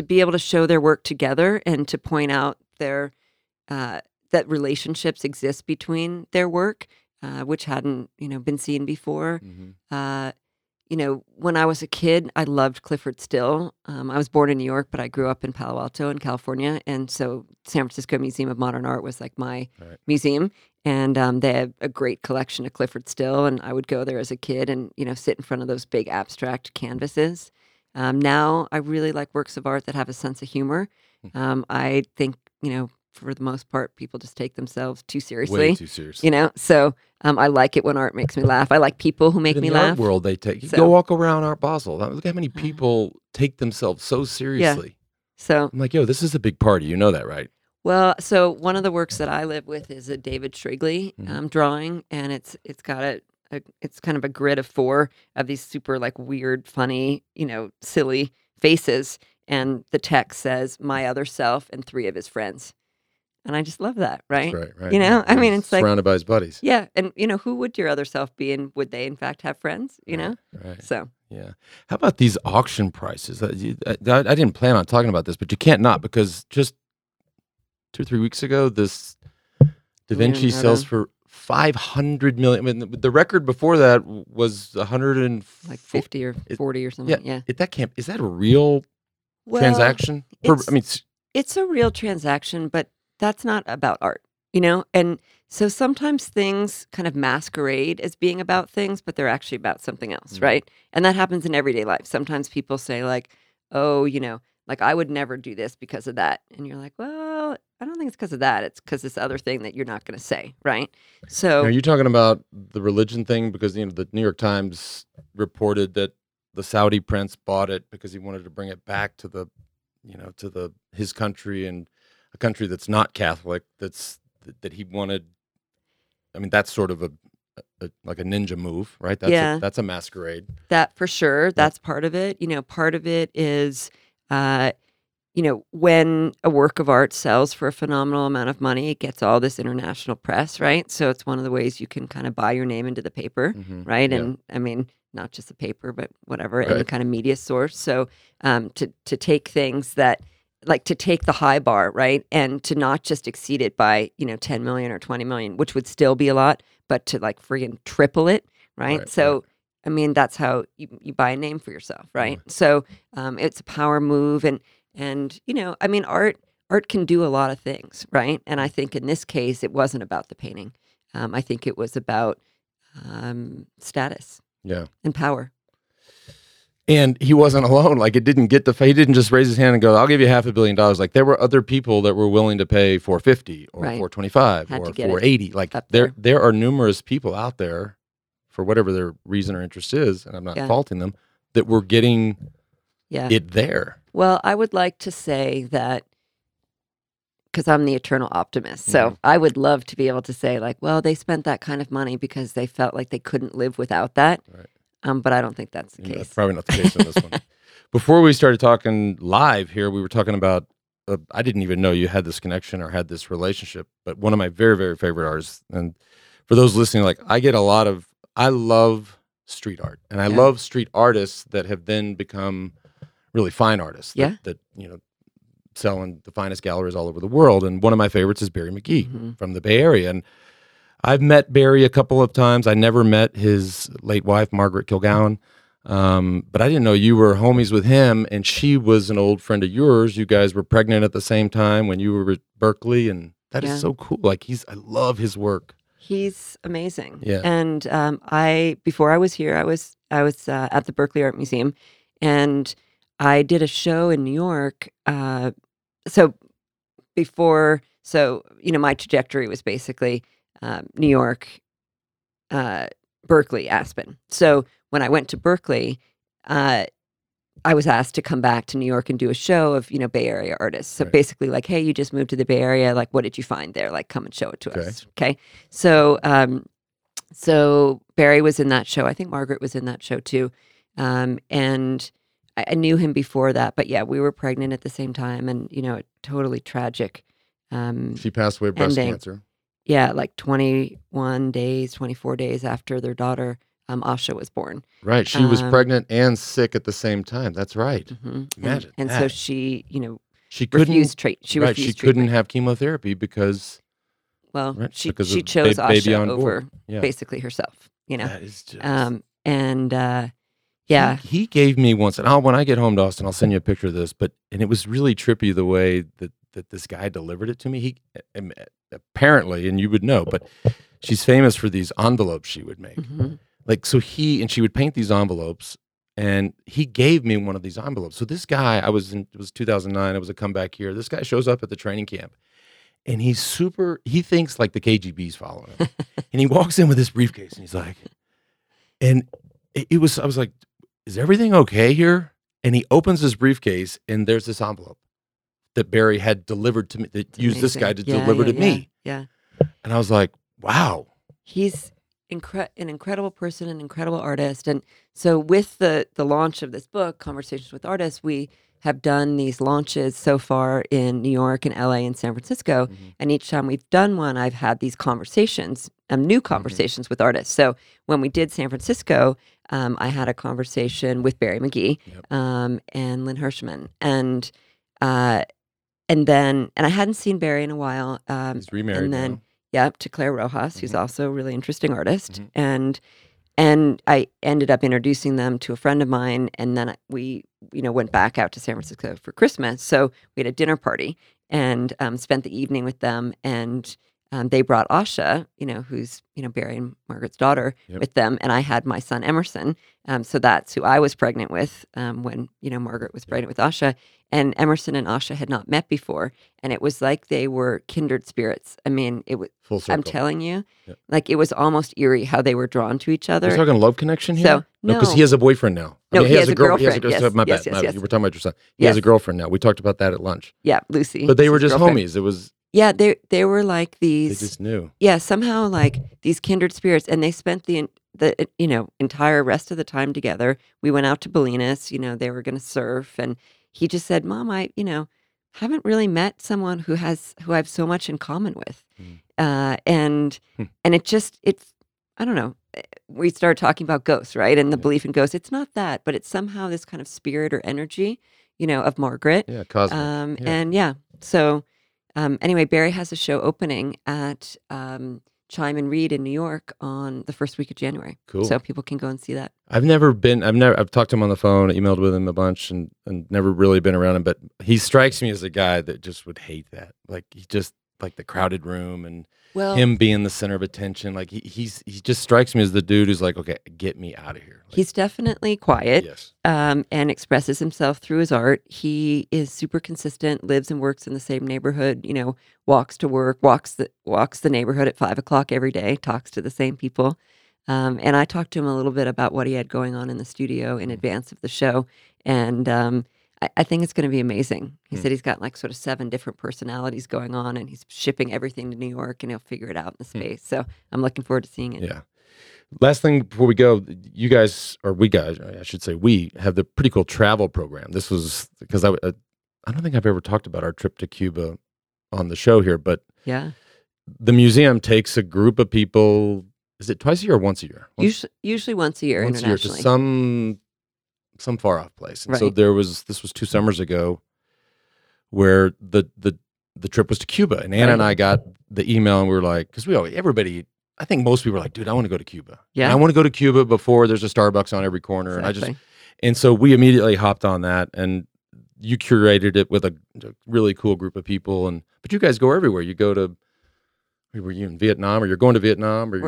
be able to show their work together and to point out that relationships exist between their work, which hadn't, you know, been seen before. You know, when I was a kid, I loved Clifford Still. I was born in New York, but I grew up in Palo Alto in California. And so San Francisco Museum of Modern Art was like my museum. And they have a great collection of Clifford Still. And I would go there as a kid and, you know, sit in front of those big abstract canvases. Now I really like works of art that have a sense of humor. I think, you know, for the most part, people just take themselves too seriously. Way too seriously. You know, so I like it when art makes me laugh. I like people who make me laugh. In the art world, they take, go walk around Art Basel. Look how many people take themselves so seriously. Yeah. So I'm like, yo, this is a big party. You know that, right? Well, so one of the works that I live with is a David Shrigley drawing, and it's got it's kind of a grid of four of these super like weird, funny, you know, silly faces, and the text says "my other self" and three of his friends, and I just love that, right? That's right, right. You know, I mean, it's like surrounded by his buddies. Yeah, and you know, who would your other self be, and would they in fact have friends? You know, right. So. Yeah. How about these auction prices? I didn't plan on talking about this, but you can't not, because just 2 or 3 weeks ago, this Da Vinci sells for $500 million. I mean, the record before that was 150 or 40 or something. Yeah. Is that a real transaction? It's a real transaction, but that's not about art, you know? And so sometimes things kind of masquerade as being about things, but they're actually about something else, right? And that happens in everyday life. Sometimes people say like, oh, you know, like I would never do this because of that. And you're like, well, I don't think it's because of that. It's because this other thing that you're not going to say, right? So now, are you talking about the religion thing? Because, you know, the New York Times reported that the Saudi prince bought it because he wanted to bring it back to the, you know, to the his country, and a country that's not Catholic, that he wanted. I mean, that's sort of a like a ninja move, right? That's a masquerade. That for sure. That's part of it. You know, part of it is, you know, when a work of art sells for a phenomenal amount of money, it gets all this international press, right? So it's one of the ways you can kind of buy your name into the paper, right? Yeah. And I mean, not just the paper, but whatever, any kind of media source. So to take things that, like to take the high bar, right? And to not just exceed it by, you know, 10 million or 20 million, which would still be a lot, but to like friggin' triple it, right? So, I mean, that's how you buy a name for yourself, right? So it's a power move, and you know, I mean, art can do a lot of things, right? And I think in this case, it wasn't about the painting. I think it was about status and power. And he wasn't alone. Like, he didn't just raise his hand and go, I'll give you $500 million. Like, there were other people that were willing to pay $450 or $425 or $480. Like, there are numerous people out there, for whatever their reason or interest is, and I'm not faulting them, that were getting it there. Well, I would like to say that, because I'm the eternal optimist, so I would love to be able to say, like, well, they spent that kind of money because they felt like they couldn't live without that. Right. But I don't think that's the case. That's probably not the case on this one. Before we started talking live here, we were talking about, I didn't even know you had this connection or had this relationship, but one of my very, very favorite artists, and for those listening, like I love street art, and I love street artists that have then become really fine artists that you know, sell in the finest galleries all over the world. And one of my favorites is Barry McGee from the Bay Area. And I've met Barry a couple of times. I never met his late wife, Margaret Kilgown, but I didn't know you were homies with him, and she was an old friend of yours. You guys were pregnant at the same time when you were at Berkeley, and that is so cool. Like, I love his work. He's amazing. Yeah. And before I was here, I was at the Berkeley Art Museum, and I did a show in New York. So you know, my trajectory was basically New York, Berkeley, Aspen. So when I went to Berkeley, I was asked to come back to New York and do a show of, you know, Bay Area artists. So basically like, hey, you just moved to the Bay Area. Like, what did you find there? Like, come and show it to us. Okay. So, so Barry was in that show. I think Margaret was in that show too. And I knew him before that, but we were pregnant at the same time, and, you know, totally tragic. She passed away of breast cancer. Yeah, like 24 days after their daughter, Asha, was born. Right, she was pregnant and sick at the same time. That's right. Imagine and so she, you know, she refused treatment. Couldn't have chemotherapy because, she chose Asha over basically herself, you know. That is just... He gave me once, and when I get home to Austin, I'll send you a picture of this, and it was really trippy the way that this guy delivered it to me. He apparently, and you would know, but she's famous for these envelopes she would make. Like, so she would paint these envelopes, And he gave me one of these envelopes. So this guy, it was 2009, I was a comeback year. This guy shows up at the training camp, and he thinks like the KGB's following him. And he walks in with this briefcase, and he's like, I was like, is everything okay here? And he opens his briefcase, and there's this envelope that Barry had delivered to me, that used this guy to deliver to me. Yeah. And I was like, wow. He's an incredible person, an incredible artist. And so with the launch of this book, Conversations with Artists, we have done these launches so far in New York and LA and San Francisco. Mm-hmm. And each time we've done one, I've had these conversations, new conversations mm-hmm. with artists. So when we did San Francisco, I had a conversation with Barry McGee and Lynn Hirschman. And then I hadn't seen Barry in a while. He's remarried now. Yeah, to Claire Rojas, who's also a really interesting artist, and I ended up introducing them to a friend of mine, and then we, went back out to San Francisco for Christmas. So we had a dinner party and spent the evening with them, and they brought Asha, who's Barry and Margaret's daughter, with them, and I had my son Emerson. So that's who I was pregnant with when Margaret was pregnant with Asha. And Emerson and Asha had not met before, and it was like they were kindred spirits. I mean, it was full circle. I'm telling you, like it was almost eerie how they were drawn to each other. Are you talking love connection here? So, no, because he has a boyfriend now. No, he has a girlfriend. My bad. You were talking about your son. He has a girlfriend now. We talked about that at lunch. Yeah, Lucy. But they were just homies. It was. Yeah, they were like these. They just knew. Yeah, somehow like these kindred spirits, and they spent the entire rest of the time together. We went out to Bolinas. They were going to surf and. He just said, Mom, I, haven't really met someone who I have so much in common with. And it's I don't know. We started talking about ghosts, right? And the belief in ghosts. It's not that, but it's somehow this kind of spirit or energy, of Margaret. Yeah, cosmic. So anyway, Barry has a show opening at Chime and Read in New York on the first week of January. Cool. So people can go and see that. I've talked to him on the phone, emailed with him a bunch and never really been around him, but he strikes me as a guy that just would hate that. Like he just like the crowded room and him being the center of attention. Like he just strikes me as the dude who's like, okay, get me out of here. Like, he's definitely quiet and expresses himself through his art. He is super consistent, lives and works in the same neighborhood, walks to work, walks the neighborhood at 5:00 every day, talks to the same people. And I talked to him a little bit about what he had going on in the studio in advance of the show. And I think it's going to be amazing. He said he's got like sort of 7 different personalities going on, and he's shipping everything to New York, and he'll figure it out in the space. So I'm looking forward to seeing it. Yeah. Last thing before we go, we have the pretty cool travel program. This was because I don't think I've ever talked about our trip to Cuba on the show here, but the museum takes a group of people. Is it twice a year or once a year? Usually once a year internationally. Once a year to some far off place. And so this was 2 summers ago where the trip was to Cuba. And Anna and I got the email and we were like, because I think most people are like, dude, I want to go to Cuba. Yeah. And I want to go to Cuba before there's a Starbucks on every corner. Exactly. And so we immediately hopped on that, and you curated it with a really cool group of people. But you guys go everywhere. You go to... Were you in Vietnam, or you're going to Vietnam? We're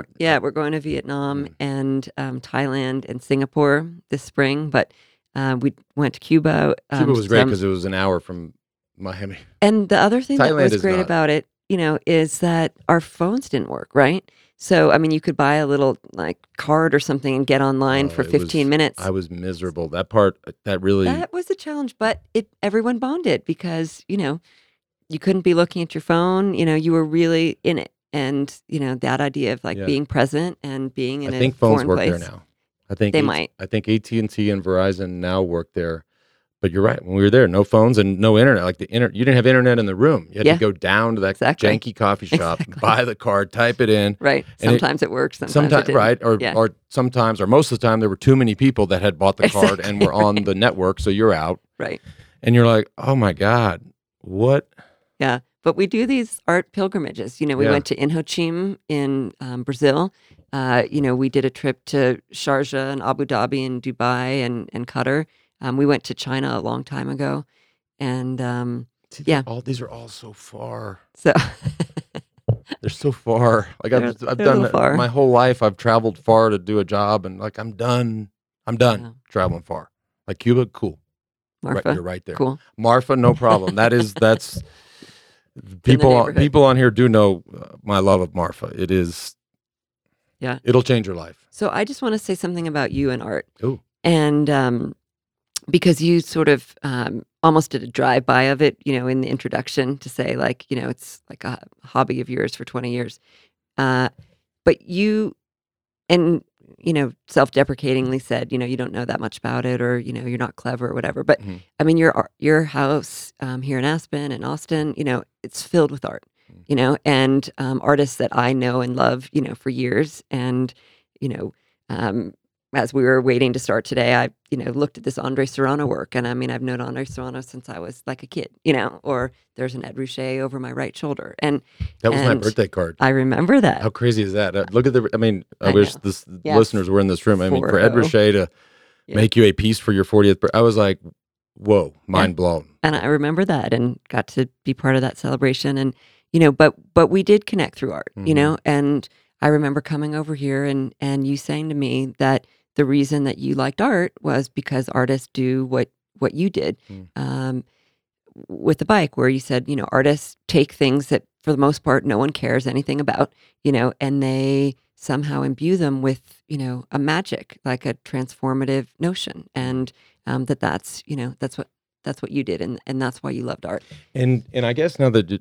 going to Vietnam and Thailand and Singapore this spring. But we went to Cuba. Cuba was great because it was an hour from Miami. And the other thing that was great about it, is that our phones didn't work, right? So, you could buy a little like card or something and get online for 15 minutes. I was miserable. That was a challenge, but everyone bonded because, you couldn't be looking at your phone, you were really in it. And, that idea of like being present and being in a foreign place. I think phones work there now. I think they might. I think AT&T and Verizon now work there. But you're right. When we were there, no phones and no internet. Like you didn't have internet in the room. You had to go down to that janky coffee shop, buy the card, type it in. Right. Sometimes it works. Sometimes it didn't. Right. Or most of the time there were too many people that had bought the card and were on the network. So you're out. Right. And you're like, oh my God, what? Yeah, but we do these art pilgrimages. We went to Inhotim in Brazil. We did a trip to Sharjah and Abu Dhabi and Dubai and Qatar. We went to China a long time ago. And these are all so far. So they're so far. Like I've done my whole life. I've traveled far to do a job, and like I'm done. I'm done traveling far. Like Cuba, cool. Marfa, right, you're right there. Cool. Marfa, no problem. That's people on here do know my love of Marfa. It is. Yeah. It'll change your life. So I just want to say something about you and art. Ooh. And because you sort of almost did a drive-by of it, you know, in the introduction to say like, you know, it's like a hobby of yours for 20 years. But you, and, you know, self-deprecatingly said, you know, you don't know that much about it, or, you know, you're not clever or whatever. But I mean, your house here in Aspen and Austin, you know, it's filled with art. You know, and artists that I know and love, you know, for years. And, you know, as we were waiting to start today, I, you know, looked at this Andre Serrano work. And I mean, I've known Andre Serrano since I was like a kid, you know, or there's an Ed Ruscha over my right shoulder. And that was my birthday card. I remember that. How crazy is that? Look at the, I mean, I wish the listeners were in this room. I mean, for Ed Ruscha to make you a piece for your 40th birthday, I was like, whoa, mind blown. And I remember that and got to be part of that celebration. And, you know, but we did connect through art, you know, and I remember coming over here and you saying to me that the reason that you liked art was because artists do what you did with the bike, where you said, you know, artists take things that for the most part no one cares anything about, you know, and they somehow imbue them with, you know, a magic, like a transformative notion, and that's, you know, that's what you did, and that's why you loved art. And I guess now that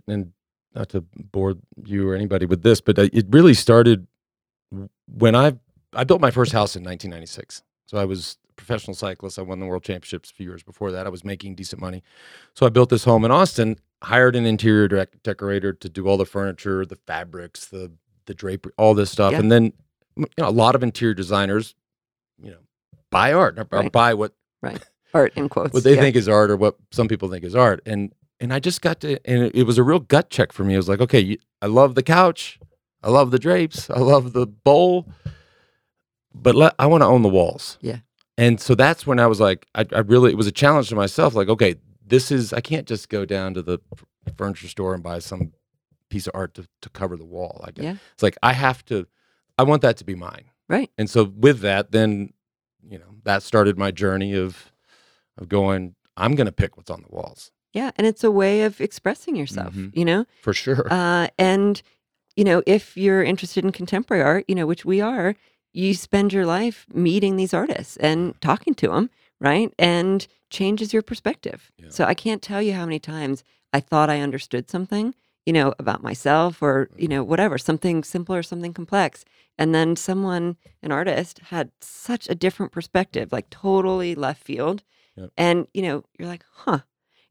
not to bore you or anybody with this, but it really started when I built my first house in 1996. So I was a professional cyclist. I won the world championships a few years before that. I was making decent money. So I built this home in Austin, hired an interior decorator to do all the furniture, the fabrics, the drapery, all this stuff. Yeah. And then, you know, a lot of interior designers, you know, buy art or buy what art in quotes, what they think is art, or what some people think is art. And I just got to, and it was a real gut check for me. I was like, okay, I love the couch, I love the drapes, I love the bowl, but I want to own the walls. Yeah. And so that's when I was like, I really, it was a challenge to myself. Like, okay, I can't just go down to the furniture store and buy some piece of art to cover the wall. Like, it's like, I want that to be mine. Right. And so with that, then, you know, that started my journey of going, I'm going to pick what's on the walls. Yeah, and it's a way of expressing yourself, you know? For sure. And, you know, if you're interested in contemporary art, you know, which we are, you spend your life meeting these artists and talking to them, right? And changes your perspective. Yeah. So I can't tell you how many times I thought I understood something, you know, about myself or, you know, whatever, something simple or something complex. And then an artist had such a different perspective, like totally left field. Yep. And, you know, you're like, huh.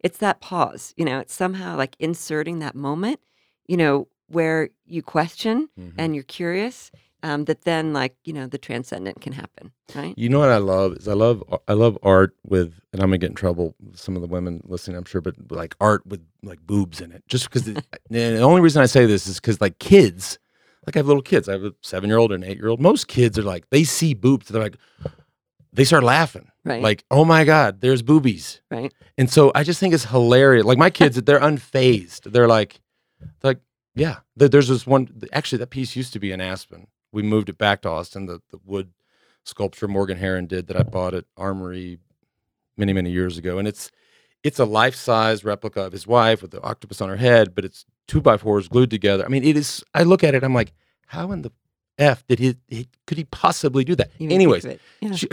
It's that pause, you know, it's somehow like inserting that moment, you know, where you question and you're curious, that then, like, you know, the transcendent can happen, right? You know what I love is I love art with, and I'm going to get in trouble with some of the women listening, I'm sure, but like art with like boobs in it, just because the only reason I say this is because like kids, like I have little kids, I have a 7-year-old and an 8-year-old. Most kids are like, they see boobs, they're like, they start laughing. Right. Like, oh my God, there's boobies. Right. And so I just think it's hilarious. Like my kids, they're unfazed. They're like, yeah, there's this one, actually that piece used to be in Aspen. We moved it back to Austin. The wood sculpture Morgan Herron did that I bought at Armory many, many years ago. And it's a life-size replica of his wife with the octopus on her head, but it's 2x4s glued together. I mean, it is, I look at it, I'm like, how in the F did he could he possibly do that? Anyways,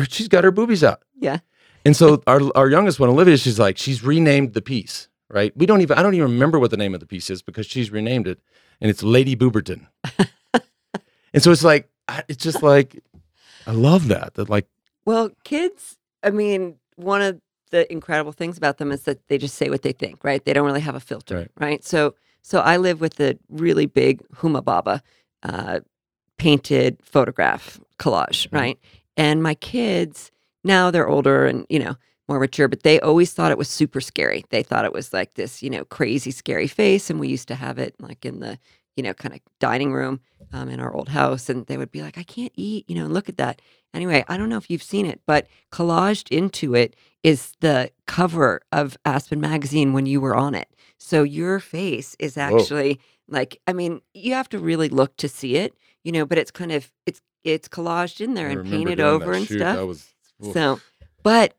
she's got her boobies out. Yeah. And so our youngest one, Olivia, she's like, she's renamed the piece, right? I don't even remember what the name of the piece is because she's renamed it, and it's Lady Booberton. And so it's like, it's just like, I love that like. Well, kids, I mean, one of the incredible things about them is that they just say what they think, right? They don't really have a filter, right? So I live with the really big Huma Baba, painted photograph collage, right? And my kids, now they're older and, you know, more mature, but they always thought it was super scary. They thought it was like this, you know, crazy scary face. And we used to have it like in the, you know, kind of dining room in our old house. And they would be like, I can't eat, you know, look at that. Anyway, I don't know if you've seen it, but collaged into it is the cover of Aspen Magazine when you were on it. So your face is actually like, I mean, you have to really look to see it. You know, but it's kind of it's collaged in there and painted over and stuff. That was Oof. So, but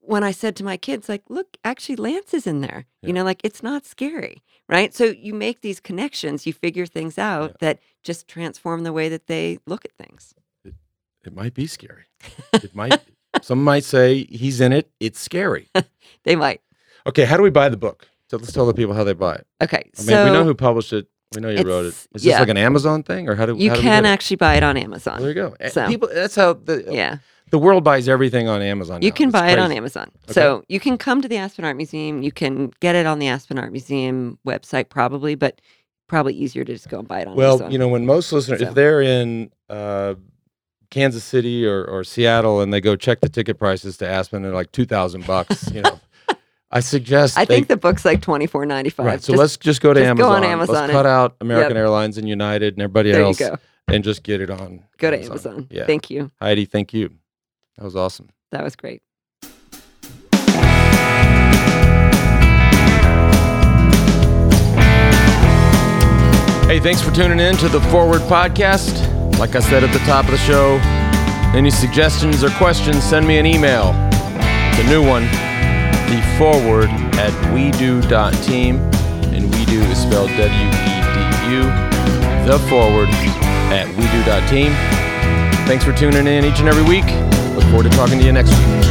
when I said to my kids, like, look, actually Lance is in there, yeah. you know, like it's not scary, right? So you make these connections, you figure things out yeah. that just transform the way that they look at things. It might be scary. It might. Some might say he's in it. It's scary. They might. Okay. How do we buy the book? So let's tell the people how they buy it. Okay. I mean, we know who published it. We know you wrote it. Is yeah. this like an Amazon thing, or how do you how can do we actually buy it on Amazon? There you go. So, people, that's how the yeah. the world buys everything on Amazon. Now. You can buy it on Amazon. Okay. So you can come to the Aspen Art Museum. You can get it on the Aspen Art Museum website, probably, but probably easier to just go and buy it on Amazon. Well, you know, when most listeners, if they're in Kansas City or Seattle and they go check the ticket prices to Aspen, they're like $2,000. You know. I suggest. I think the book's like $24.95. Right, so let's just go to Amazon. Go on Amazon. Let's cut out American Airlines and United and everybody else, and just get it on. Go to Amazon. Yeah. Thank you, Heidi. Thank you. That was awesome. That was great. Hey, thanks for tuning in to the Forward Podcast. Like I said at the top of the show, any suggestions or questions, send me an email. The new one. theforward@wedo.team, and wedo is spelled W-E-D-U, theforward@wedo.team. Thanks for tuning in each and every week. Look forward to talking to you next week.